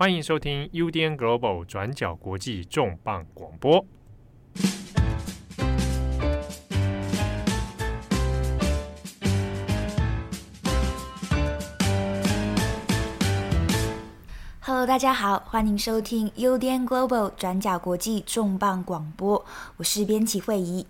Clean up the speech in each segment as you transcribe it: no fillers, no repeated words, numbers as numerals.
欢迎收听 UDN Global 转角国际重磅广播。Hello， 大家好，欢迎收听 UDN Global 转角国际重磅广播，我是编辑惠仪。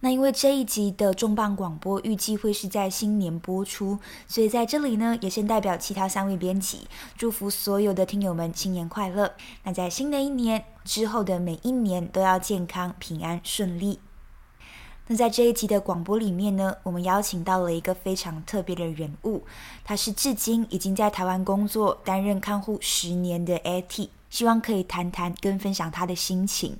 那因为这一集的重磅广播预计会是在新年播出，所以在这里呢，也先代表其他三位编辑，祝福所有的听友们新年快乐。那在新的一年之后的每一年都要健康、平安、顺利。那在这一集的广播里面呢，我们邀请到了一个非常特别的人物，他是至今已经在台湾工作、担任看护10年的 Etty， 希望可以谈谈跟分享他的心情。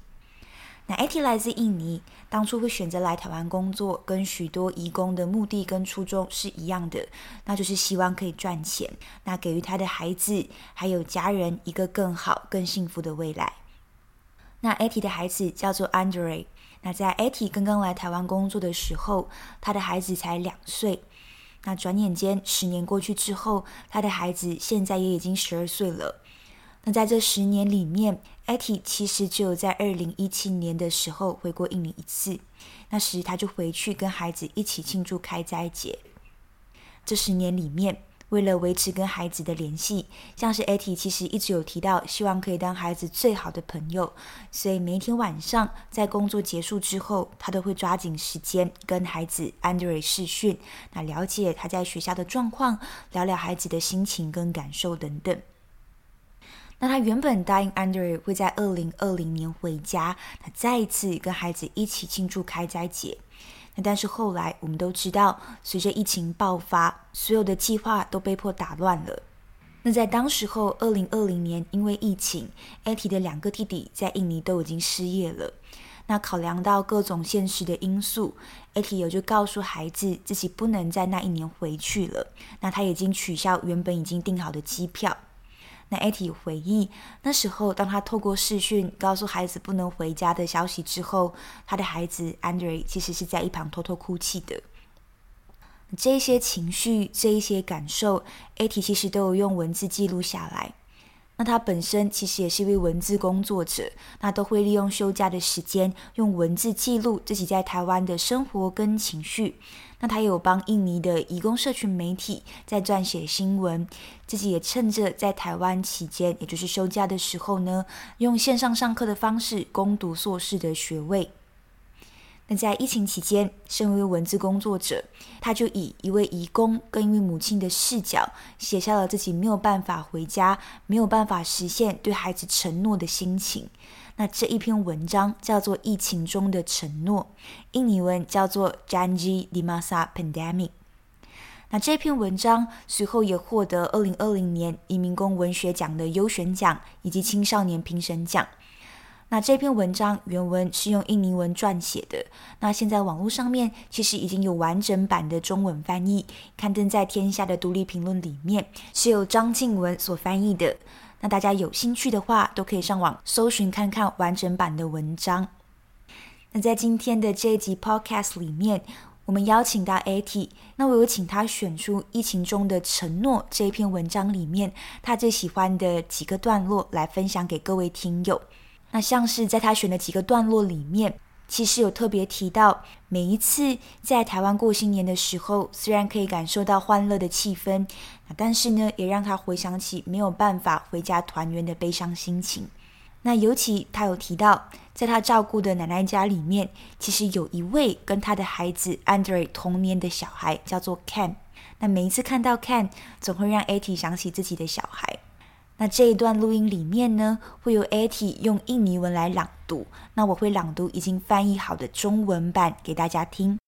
那 Etty 来自印尼，当初会选择来台湾工作，跟许多移工的目的跟初衷是一样的，那就是希望可以赚钱，那给予他的孩子还有家人一个更好、更幸福的未来。那 Etty 的孩子叫做 Andre， 那在 Etty 刚刚来台湾工作的时候，他的孩子才2岁。那转眼间10年过去之后，他的孩子现在也已经12岁了。那在这10年里面， Etty 其实只有在2017年的时候回过印尼一次，那时他就回去跟孩子一起庆祝开斋节。这10年里面，为了维持跟孩子的联系，像是 Etty 其实一直有提到希望可以当孩子最好的朋友，所以每天晚上在工作结束之后，他都会抓紧时间跟孩子 Andre 视讯，那了解他在学校的状况，聊聊孩子的心情跟感受等等。那他原本答应 Andre 会在2020年回家，那再一次跟孩子一起庆祝开斋节。那但是后来我们都知道，随着疫情爆发，所有的计划都被迫打乱了。那在当时候2020年，因为疫情 ，Etty 的2个弟弟在印尼都已经失业了。那考量到各种现实的因素， Etty 有就告诉孩子自己不能在那一年回去了。那他已经取消原本已经订好的机票。那 Etty 回忆，那时候当他透过视讯告诉孩子不能回家的消息之后，他的孩子 Andre 其实是在一旁偷偷哭泣的。这些情绪，这一些感受， Etty 其实都有用文字记录下来。那他本身其实也是一位文字工作者，那都会利用休假的时间用文字记录自己在台湾的生活跟情绪。那他也有帮印尼的移工社群媒体在撰写新闻，自己也趁着在台湾期间，也就是休假的时候呢，用线上上课的方式攻读硕士的学位。那在疫情期间，身为文字工作者，他就以一位移工跟一位母亲的视角，写下了自己没有办法回家、没有办法实现对孩子承诺的心情。那这一篇文章叫做《疫情中的承诺》，印尼文叫做 Janji di Masa Pandemic。那这篇文章随后也获得2020年移民工文学奖的优选奖以及青少年评审奖。那这篇文章原文是用印尼文撰写的，那现在网络上面其实已经有完整版的中文翻译，刊登在天下的独立评论里面，是由张静文所翻译的。那大家有兴趣的话，都可以上网搜寻看看完整版的文章。那在今天的这一集 podcast 里面，我们邀请到 Etty， 那我有请他选出《疫情中的承诺》这一篇文章里面他最喜欢的几个段落来分享给各位听友。那像是在他选的几个段落里面，其实有特别提到，每一次在台湾过新年的时候，虽然可以感受到欢乐的气氛，但是呢，也让他回想起没有办法回家团圆的悲伤心情。那尤其他有提到，在他照顾的奶奶家里面，其实有一位跟他的孩子 Andre 同年的小孩叫做 Ken。那每一次看到 Ken， 总会让 Etty 想起自己的小孩。那这一段录音里面呢，会由 Etty 用印尼文来朗读，那我会朗读已经翻译好的中文版给大家听。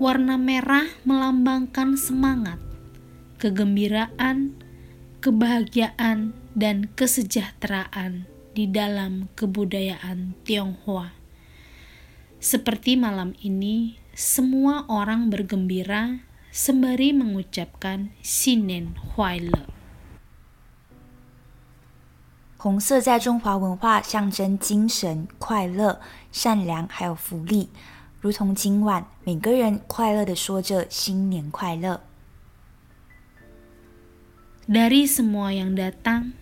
Warna merah melambangkan semangat, kegembiraan,kebahagiaan dan kesejahteraan di dalam kebudayaan Tionghoa. Seperti malam ini, semua orang bergembira sembari mengucapkan Sinen Huai Le. 红色在中华文化象征精神、快乐、善良还有福利，如同今晚每个人快乐地说着新年快乐。 Dari semua yang datang,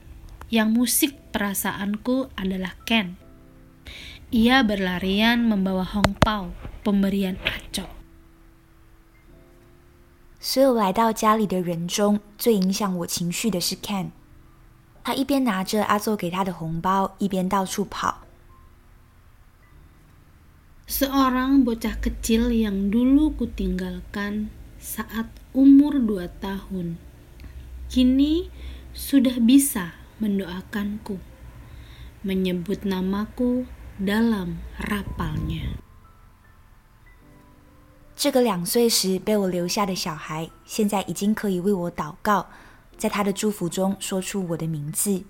yang musik perasaanku adalah Ken. Ia berlarian membawa hongpao, pemberian acok. 所有来到家里的人中，最影响我情绪的是 Ken。他一边拿着阿作给他的红包，一边到处跑。Seorang bocah kecil yang dulu kutinggalkan saat umur 2 tahun, kini sudah bisa mendoakanku, menyebut namaku dalam rapalnya. 这个2岁时被我留下的小孩，现在已经可以为我祷告，在他的祝福中说出我的名字。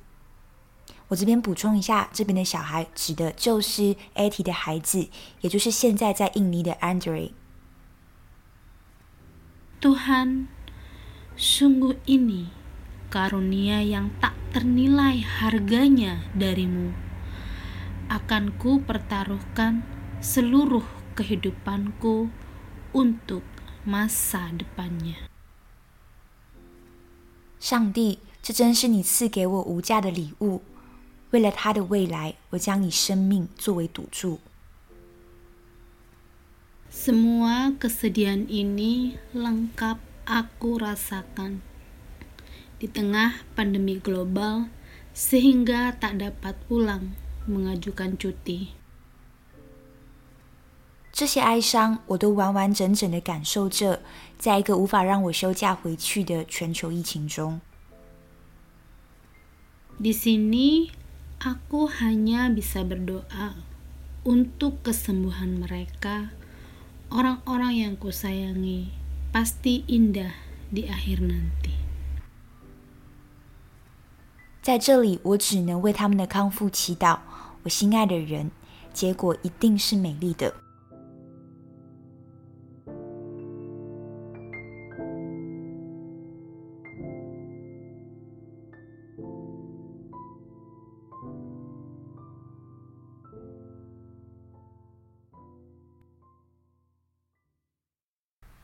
我这边补充一下，这边的小孩指的就是 Etty 的孩子，也就是现在在印尼的 Andre。 Tuhan, sungguh ini karunia yang tak ternilai harganya darimu. Akan ku pertaruhkan seluruh kehidupanku untuk masa depannya. 上帝，这真是你赐给我无价的礼物。为了他的未来，我将以生命作为赌注。 Semua kesedihan ini lengkap aku rasakan di tengah pandemi global sehingga tak dapat pulang mengajukan cuti. 这些哀伤我都完完整整地感受着，在一个无法让我休假回去的全球疫情中。 Di sini aku hanya bisa berdoa untuk kesembuhan mereka. Orang-orang yang kusayangi pasti indah di akhir nanti. 在这里，我只能为他们的康复祈祷。我心爱的人，结果一定是美丽的。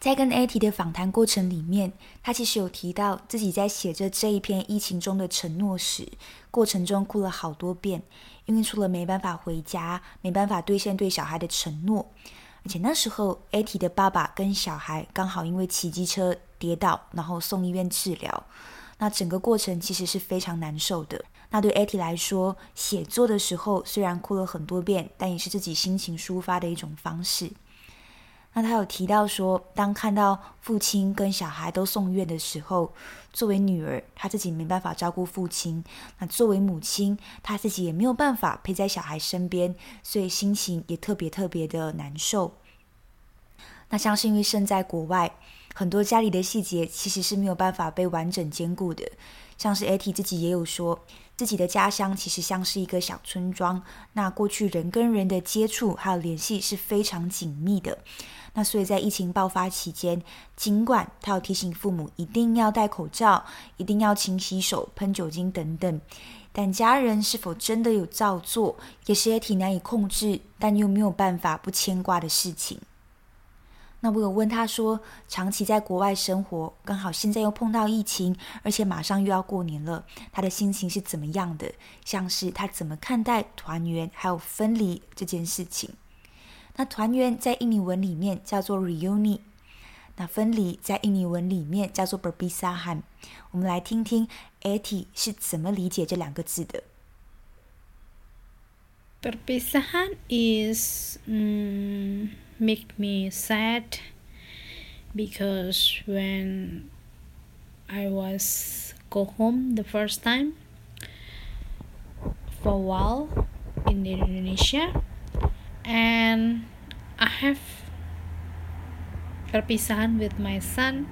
在跟 Etty 的访谈过程里面，他其实有提到自己在写着这一篇疫情中的承诺时，过程中哭了好多遍，因为除了没办法回家，没办法兑现对小孩的承诺，而且那时候 Etty 的爸爸跟小孩刚好因为骑机车跌倒，然后送医院治疗，那整个过程其实是非常难受的。那对 Etty 来说，写作的时候虽然哭了很多遍，但也是自己心情抒发的一种方式。那他有提到说，当看到父亲跟小孩都送院的时候，作为女儿，她自己没办法照顾父亲；那作为母亲，她自己也没有办法陪在小孩身边，所以心情也特别的难受。那像是因为身在国外，很多家里的细节其实是没有办法被完整兼顾的。像是 Etty 自己也有说，自己的家乡其实像是一个小村庄，那过去人跟人的接触还有联系是非常紧密的。那所以在疫情爆发期间，尽管他有提醒父母一定要戴口罩，一定要勤洗手、喷酒精等等，但家人是否真的有照做，也是 Etty 难以控制，但又没有办法不牵挂的事情。那我有问他说，长期在国外生活，刚好现在又碰到疫情，而且马上又要过年了，他的心情是怎么样的？像是他怎么看待团圆还有分离这件事情？那团圆在印尼文里面叫做 Reuni， 那分离在印尼文里面叫做 Perpisahan。我们来听听 Etty 是怎么理解这两个字的。Perpisahan is make me sad because when I was go home the first time for a while in Indonesia, and I have perpisahan with my son,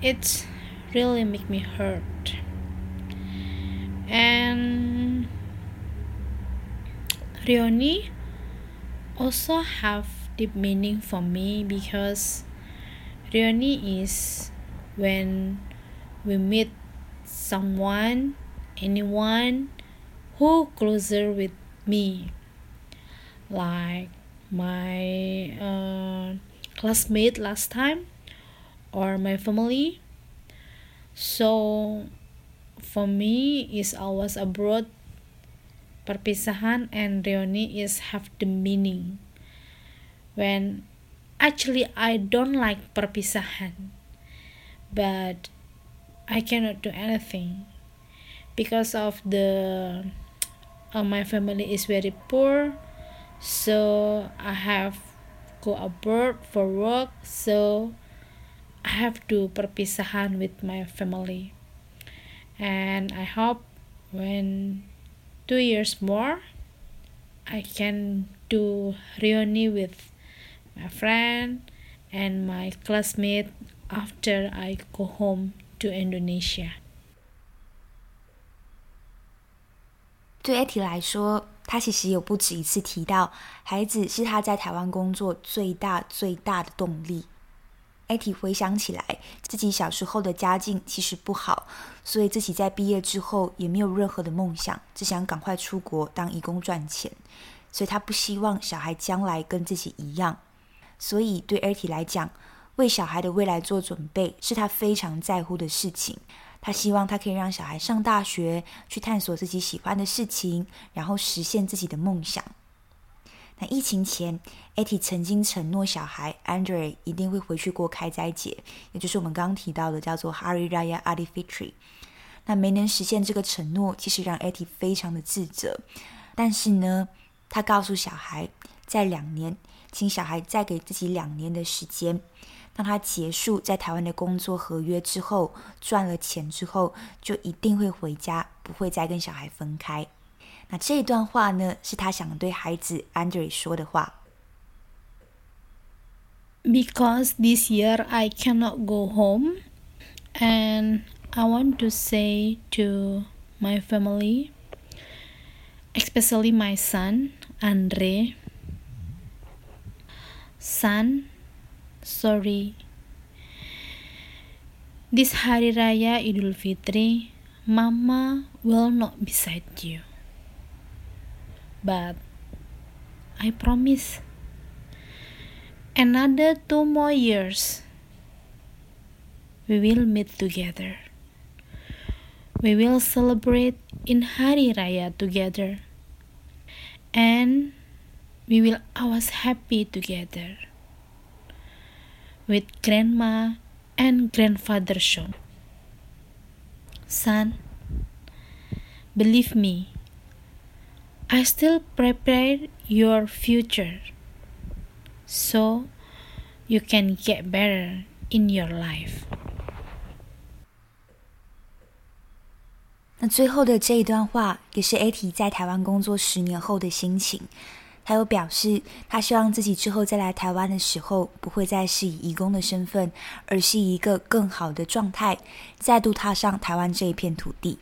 it really make me hurt, and Reuni also have deep meaning for me because Reuni is when we meet someone, anyone, who closer with me, like my classmate last time or my family. So for me is always abroad. Perpisahan and Reuni is have the meaning. When actually I don't like perpisahan, but I cannot do anything because of the my family is very poor, so I have go abroad for work, so I have to perpisahan with my family. And I hope when 2 years more, I can do reunion with my friend and my classmate after I go home to Indonesia. 对 Etty 来说，她其实有不止一次提到，孩子是她在台湾工作最大的动力。Etty 回想起来，自己小时候的家境其实不好，所以自己在毕业之后也没有任何的梦想，只想赶快出国当义工赚钱，所以她不希望小孩将来跟自己一样。所以对 Etty 来讲，为小孩的未来做准备是她非常在乎的事情。她希望她可以让小孩上大学，去探索自己喜欢的事情，然后实现自己的梦想。那疫情前 Etty 曾经承诺小孩 Andre 一定会回去过开斋节，也就是我们刚刚提到的叫做 Hari Raya Idul Fitri。 那没能实现这个承诺，其实让 Etty 非常的自责，但是呢，他告诉小孩在2年，请小孩再给自己2年的时间，当他结束在台湾的工作合约之后，赚了钱之后，就一定会回家，不会再跟小孩分开。那这一段话呢，是他想对孩子 Andre 说的话。 Because this year I cannot go home, and I want to say to my family, especially my son Andre, son, sorry, this Hari Raya Idul Fitri, Mama will not be beside you.But I promise another 2 more years we will meet together. We will celebrate in Hari Raya together. And we will always happy together with grandma and grandfather show. Son, believe me.I still prepare your future so you can get better in your life. 那最后的这一段话也是 Etty 在台湾工作10年后的心情。她有表示，她希望自己之后再来台湾的时候，不会再是以移工的身份，而是以一个更好的状态，再度踏上台湾这一片土地。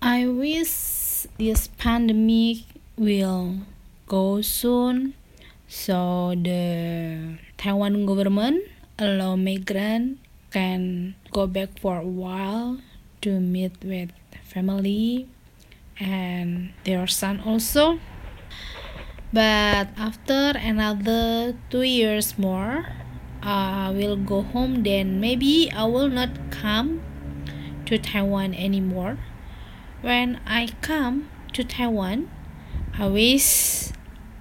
I wish this pandemic will go soon, so the Taiwan government allow migrants can go back for a while to meet with family and their son also. But after another 2 years more, I will go home. Then maybe I will not come to Taiwan anymore.When I come to Taiwan, I wish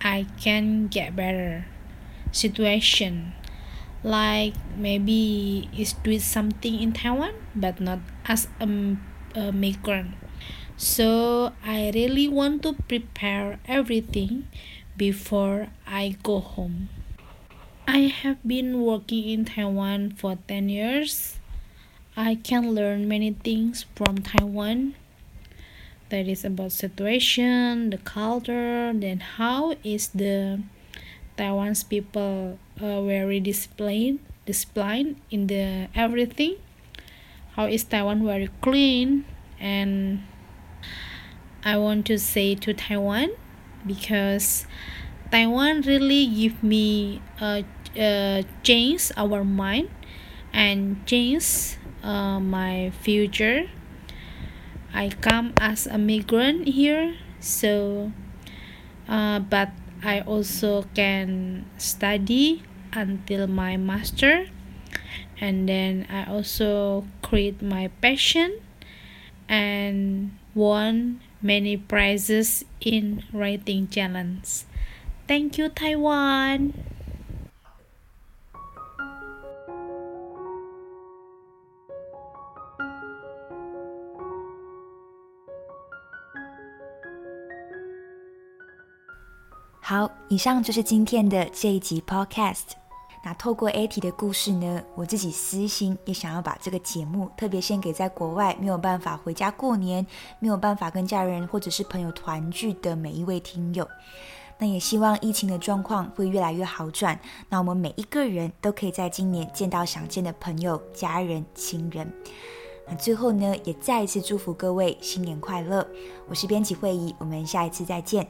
I can get better situation. Like maybe is doing something in Taiwan, but not as a migrant. So I really want to prepare everything before I go home. I have been working in Taiwan for 10 years. I can learn many things from Taiwan.That is about situation, the culture, then how is the Taiwan's people very disciplined in the everything. How is Taiwan very clean, and I want to say to Taiwan because Taiwan really give me change our mind and change my future. I come as a migrant here, so but I also can study until my master, and then I also create my passion and won many prizes in writing challenge. Thank you, Taiwan.好，以上就是今天的这一集 podcast。那透过 Etty 的故事呢，我自己私心也想要把这个节目特别献给在国外没有办法回家过年，没有办法跟家人或者是朋友团聚的每一位听友。那也希望疫情的状况会越来越好转，那我们每一个人都可以在今年见到想见的朋友、家人、亲人。那最后呢，也再一次祝福各位新年快乐。我是编辑惠仪，我们下一次再见。